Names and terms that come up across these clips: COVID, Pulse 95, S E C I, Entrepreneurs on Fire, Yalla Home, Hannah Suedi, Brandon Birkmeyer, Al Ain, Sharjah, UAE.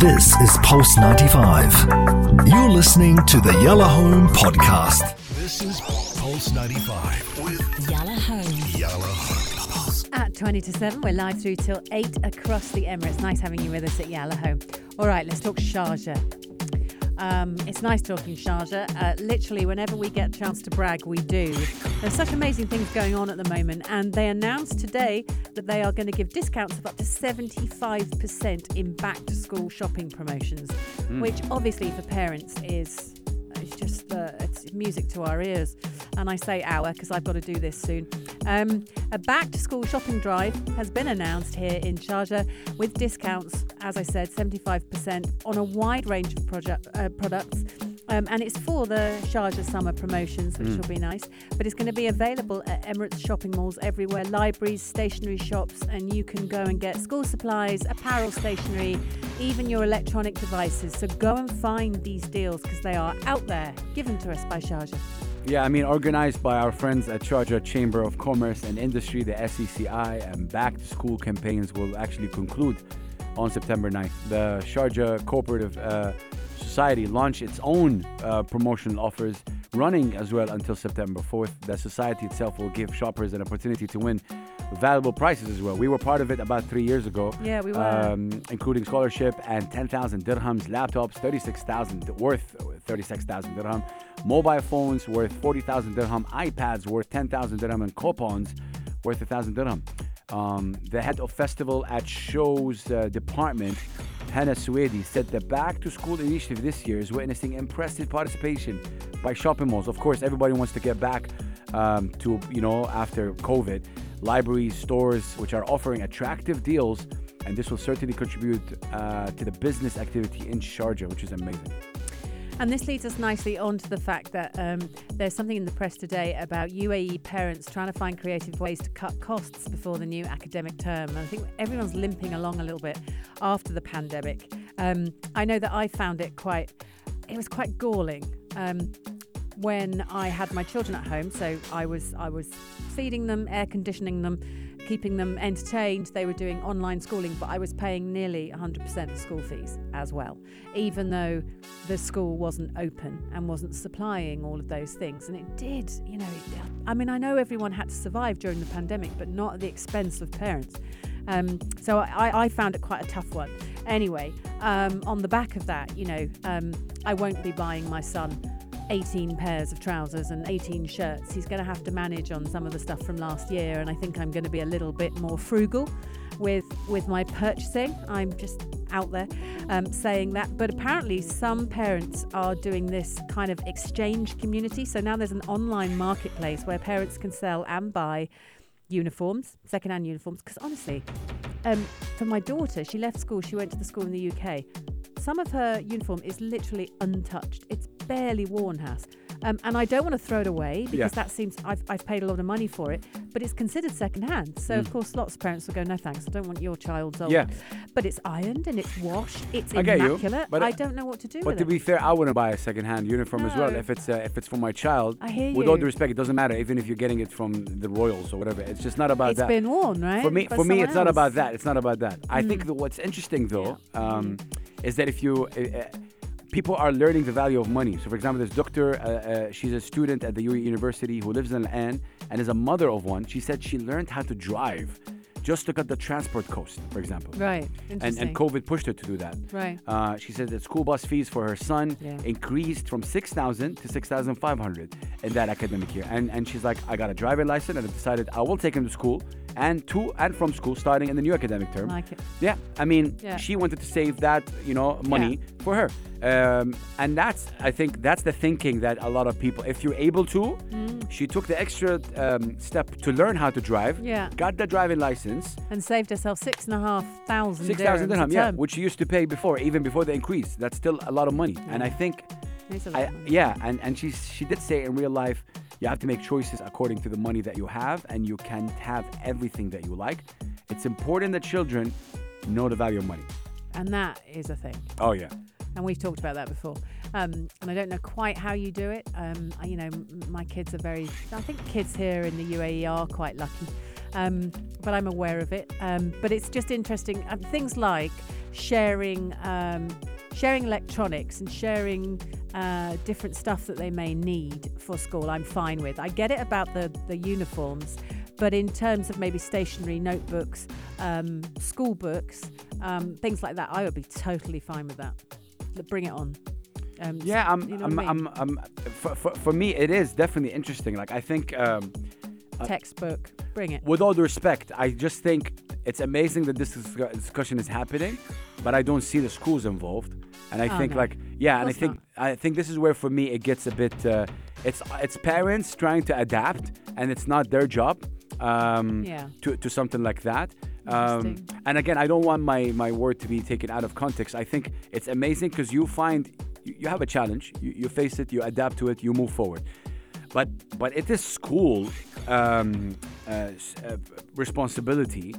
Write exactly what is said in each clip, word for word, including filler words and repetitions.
This is Pulse ninety-five. You're listening to the Yalla Home podcast. This is Pulse ninety-five with Yalla Home. Yalla Home. At twenty to seven, we're live through till eight across the Emirates. Nice having you with us at Yalla Home. All right, let's talk Sharjah. Um, it's nice talking Sharjah. Uh, literally, whenever we get a chance to brag, we do. There's such amazing things going on at the moment, and they announced today that they are going to give discounts of up to seventy-five percent in back-to-school shopping promotions, mm. which obviously for parents is it's just uh, it's music to our ears. And I say our because I've got to do this soon. Um, a back-to-school shopping drive has been announced here in Sharjah with discounts, as I said, seventy-five percent on a wide range of project, uh, products. Um, and it's for the Sharjah summer promotions, which mm. will be nice. But it's going to be available at Emirates shopping malls everywhere, libraries, stationery shops, and you can go and get school supplies, apparel, stationery, even your electronic devices. So go and find these deals because they are out there, given to us by Sharjah. Yeah, I mean, organized by our friends at Sharjah Chamber of Commerce and Industry, the S E C I, and back-to-school campaigns will actually conclude on September ninth. The Sharjah Cooperative uh, Society launched its own uh, promotional offers, running as well until September fourth. The society itself will give shoppers an opportunity to win valuable prizes as well. We were part of it about three years ago. Yeah, we were. Um, including scholarship and ten thousand dirhams, laptops, thirty-six thousand worth thirty-six thousand dirham, mobile phones worth forty thousand dirham, iPads worth ten thousand dirham, and coupons worth one thousand dirham. Um, the head of festival at shows uh, department, Hannah Suedi, said the back-to-school initiative this year is witnessing impressive participation by shopping malls. Of course, everybody wants to get back um, to, you know, after COVID. Libraries, stores, which are offering attractive deals, and this will certainly contribute uh, to the business activity in Sharjah, which is amazing. And this leads us nicely on to the fact that um, there's something in the press today about U A E parents trying to find creative ways to cut costs before the new academic term. And I think everyone's limping along a little bit after the pandemic. Um, I know that I found it quite, it was quite galling um, when I had my children at home. So I was, I was feeding them, air conditioning them, keeping them entertained. They were doing online schooling, but I was paying nearly one hundred percent of school fees as well, even though the school wasn't open and wasn't supplying all of those things. And it did, you know, it, I mean, I know everyone had to survive during the pandemic, but not at the expense of parents. Um, so I, I found it quite a tough one. Anyway, um, on the back of that, you know, um, I won't be buying my son eighteen pairs of trousers and eighteen shirts. He's going to have to manage on some of the stuff from last year, and I think I'm going to be a little bit more frugal with with my purchasing. I'm just out there um, saying that. But apparently some parents are doing this kind of exchange community. So now there's an online marketplace where parents can sell and buy uniforms, second-hand uniforms. Because honestly, um, for my daughter, she left school, she went to the school in the U K. Some of her uniform is literally untouched. It's barely worn, Has. Um, and I don't want to throw it away because yeah. that seems, I've, I've paid a lot of money for it, but it's considered secondhand. So, mm. of course, lots of parents will go, no thanks, I don't want your child's old. Yeah. But it's ironed and it's washed, it's I immaculate. You, but I don't know what to do but with it. But to be fair, I wouldn't buy a secondhand uniform no. as well. If it's uh, if it's for my child, I hear you. With all due respect, it doesn't matter, even if you're getting it from the Royals or whatever. It's just not about it's that. It's been worn, right? For me, for me it's else. not about that. It's not about that. Mm. I think that what's interesting, though, yeah. um, mm. is that if you... Uh, people are learning the value of money. So, for example, this doctor, uh, uh, she's a student at the U A E University who lives in Al Ain and is a mother of one. She said she learned how to drive just to cut the transport cost, for example. Right. Interesting. And, and COVID pushed her to do that. Right. Uh, she said that school bus fees for her son yeah. increased from six thousand to six thousand five hundred in that academic year. And and she's like, I got a driver license, and I decided I will take him to school and to and from school starting in the new academic term. I like it. Yeah. I mean, yeah. she wanted to save that, you know, money yeah. for her. Um, and that's, I think, that's the thinking that a lot of people, if you're able to, mm. she took the extra um, step to learn how to drive, yeah. got the driving license. And saved herself six and a half thousand dirhams. Six thousand dirhams, yeah, which she used to pay before, even before the increase. That's still a lot of money. Yeah. And I think, I, yeah, and, and she, she did say in real life, you have to make choices according to the money that you have, and you can't have everything that you like. It's important that children know the value of money. And that is a thing. Oh, yeah. And we've talked about that before. Um, and I don't know quite how you do it. Um, you know, my kids are very... I think kids here in the U A E are quite lucky. Um, but I'm aware of it. Um, but it's just interesting. Um, things like... sharing um, sharing electronics and sharing uh, different stuff that they may need for school, I'm fine with. I get it about the, the uniforms, but in terms of maybe stationery, notebooks, um, school books, um, things like that, I would be totally fine with that. Bring it on. Um, yeah, I'm, you know I'm, I mean? I'm, I'm, I'm, for, for, for me, it is definitely interesting. Like, I think... Um, Uh, textbook, bring it. With all due respect, I just think it's amazing that this discussion is happening, but I don't see the schools involved. And I oh, think, no. like, yeah, and I think not. I think this is where for me it gets a bit. Uh, it's it's parents trying to adapt, and it's not their job. Um, yeah. To to something like that. Um, and again, I don't want my my word to be taken out of context. I think it's amazing because you find you, you have a challenge, you, you face it, you adapt to it, you move forward. But but it is school um, uh, uh, responsibility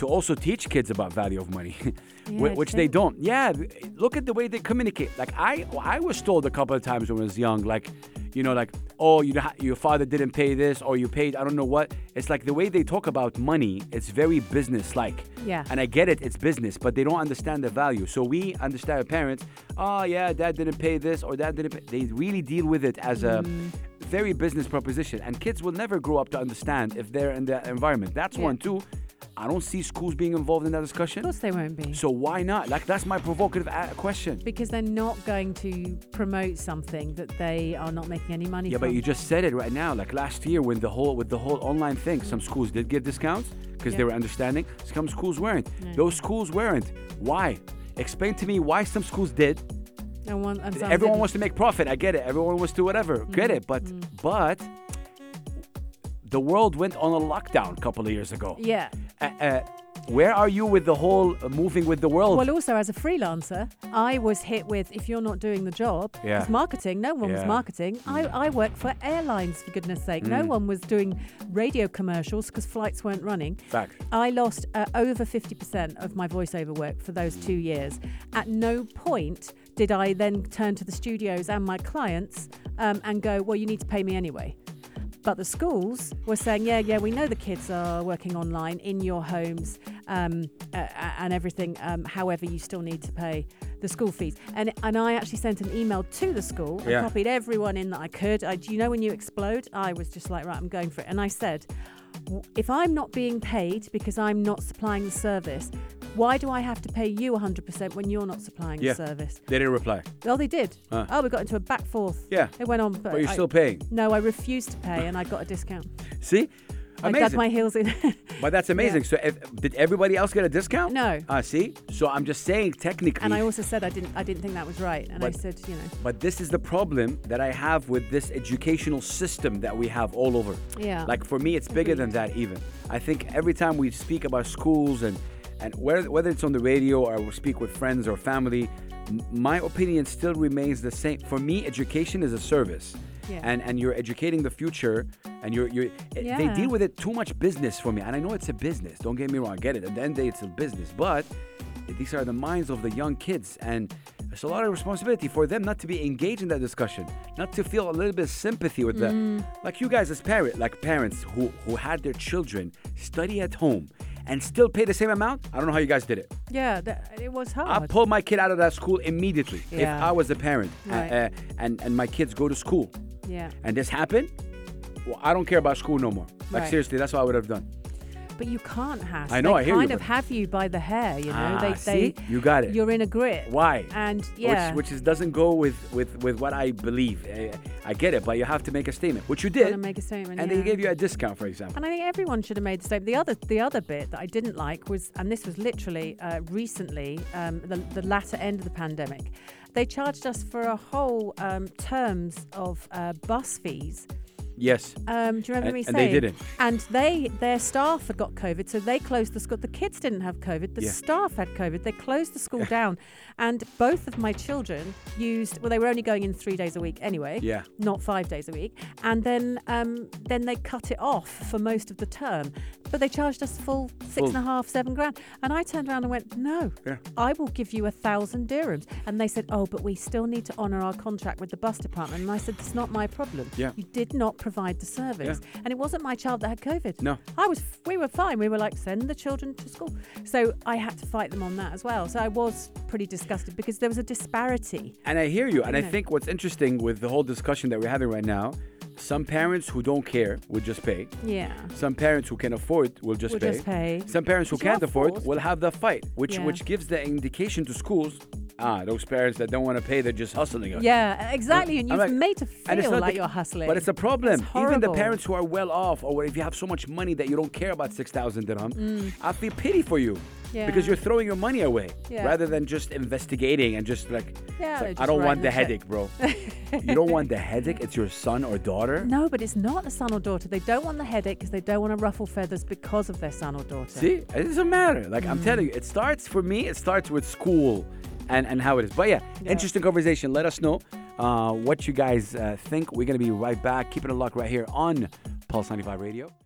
to also teach kids about value of money, yeah, which they don't. Yeah, look at the way they communicate. Like I I was told a couple of times when I was young, like you know, like oh you your father didn't pay this or you paid I don't know what. It's like the way they talk about money. It's very business-like. Yeah. And I get it, it's business, but they don't understand the value. So we understand our parents. Oh yeah, dad didn't pay this or dad didn't. Pay. They really deal with it as a mm. very business proposition, and kids will never grow up to understand if they're in that environment. That's yeah. one too. I don't see schools being involved in that discussion. Of course they won't be. So why not? Like that's my provocative question. Because they're not going to promote something that they are not making any money yeah, from. Yeah, but you just said it right now. Like last year when the whole with the whole online thing, mm. some schools did give discounts because yep. they were understanding. Some schools weren't. No. Those schools weren't. Why? Explain to me why some schools did. And one, and Everyone didn't. wants to make profit. I get it. Everyone wants to whatever. Mm. Get it. But mm. but the world went on a lockdown a couple of years ago. Yeah. Uh, uh, where are you with the whole uh, moving with the world? Well, also as a freelancer, I was hit with if you're not doing the job, yeah. it's marketing. No one yeah. was marketing. Mm. I, I work for airlines, for goodness sake. Mm. No one was doing radio commercials because flights weren't running. Fact. I lost uh, over fifty percent of my voiceover work for those two years. At no point did I then turn to the studios and my clients um, and go, well, you need to pay me anyway. But the schools were saying, yeah, yeah, we know the kids are working online in your homes um, uh, and everything. Um, however, you still need to pay the school fees. And and I actually sent an email to the school. Yeah. I copied everyone in that I could. I, you know when you explode? I was just like, right, I'm going for it. And I said, if I'm not being paid because I'm not supplying the service, why do I have to pay you one hundred percent when you're not supplying yeah. the service? They didn't reply. Oh, they did. Uh. Oh, we got into a back forth. Yeah. It went on. But, but you're I, still paying. No, I refused to pay and I got a discount. See? Amazing. I dug my heels in. But that's amazing. Yeah. So if, did everybody else get a discount? No. Ah, uh, see? So I'm just saying technically. And I also said I didn't I didn't think that was right. And but, I said, you know. But this is the problem that I have with this educational system that we have all over. Yeah. Like for me, it's bigger Agreed. than that even. I think every time we speak about schools and And whether it's on the radio or we speak with friends or family, my opinion still remains the same. For me, education is a service. Yeah. And and you're educating the future and you're, you're yeah. they deal with it too much business for me. And I know it's a business. Don't get me wrong. I get it. At the end of the day, it's a business. But these are the minds of the young kids. And it's a lot of responsibility for them not to be engaged in that discussion, not to feel a little bit of sympathy with mm. them. Like you guys as parents, like parents who, who had their children study at home and still pay the same amount? I don't know how you guys did it. Yeah, that, it was hard. I pulled my kid out of that school immediately yeah. if I was the parent right. uh, and, and my kids go to school. Yeah. And this happened? Well, I don't care about school no more. Like right. seriously, that's what I would have done. But you can't have. I know, they I hear you. They kind of have you by the hair, you know. Ah, they, see? They, you got it. You're in a grip. Why? And yeah. Which, which is, doesn't go with, with, with what I believe. I, I get it, but you have to make a statement, which you did. You gotta make a statement, and yeah. they gave you a discount, for example. And I think everyone should have made a statement. The other, the other bit that I didn't like was, and this was literally uh, recently, um, the, the latter end of the pandemic. They charged us for a whole um, terms of uh, bus fees. Yes. Um, do you remember and, me saying? And they didn't. And they, their staff had got COVID, so they closed the school. The kids didn't have COVID. The yeah. staff had COVID. They closed the school down. And both of my children used, well, they were only going in three days a week anyway. Yeah. Not five days a week. And then, um, then they cut it off for most of the term. But they charged us full six Ooh. and a half, seven grand. And I turned around and went, no, yeah. I will give you a thousand dirhams. And they said, oh, but we still need to honour our contract with the bus department. And I said, that's not my problem. Yeah. You did not provide the service. Yeah. And it wasn't my child that had COVID. No. I was, we were fine. We were like, send the children to school. So I had to fight them on that as well. So I was pretty disgusted because there was a disparity. And I hear you. And you know. I think what's interesting with the whole discussion that we're having right now, some parents who don't care will just pay. Yeah. Some parents who can afford will just, we'll pay. just pay. Some parents who can't afford will have the fight, which yeah. which gives the indication to schools, ah, those parents that don't want to pay, they're just hustling us. Yeah, exactly. And, and you've like, made to feel like the, you're hustling. But it's a problem. It's even the parents who are well off, or if you have so much money that you don't care about six thousand dirham, mm. I feel pity for you. Yeah. Because you're throwing your money away yeah. rather than just investigating and just like, yeah, like just I don't want the headache, it. bro. You don't want the headache. It's your son or daughter. No, but it's not the son or daughter. They don't want the headache because they don't want to ruffle feathers because of their son or daughter. See, it doesn't matter. Like mm. I'm telling you, it starts for me. It starts with school and, and how it is. But yeah, yeah. interesting conversation. Let us know uh, what you guys uh, think. We're going to be right back. Keep it a lock right here on Pulse ninety-five Radio.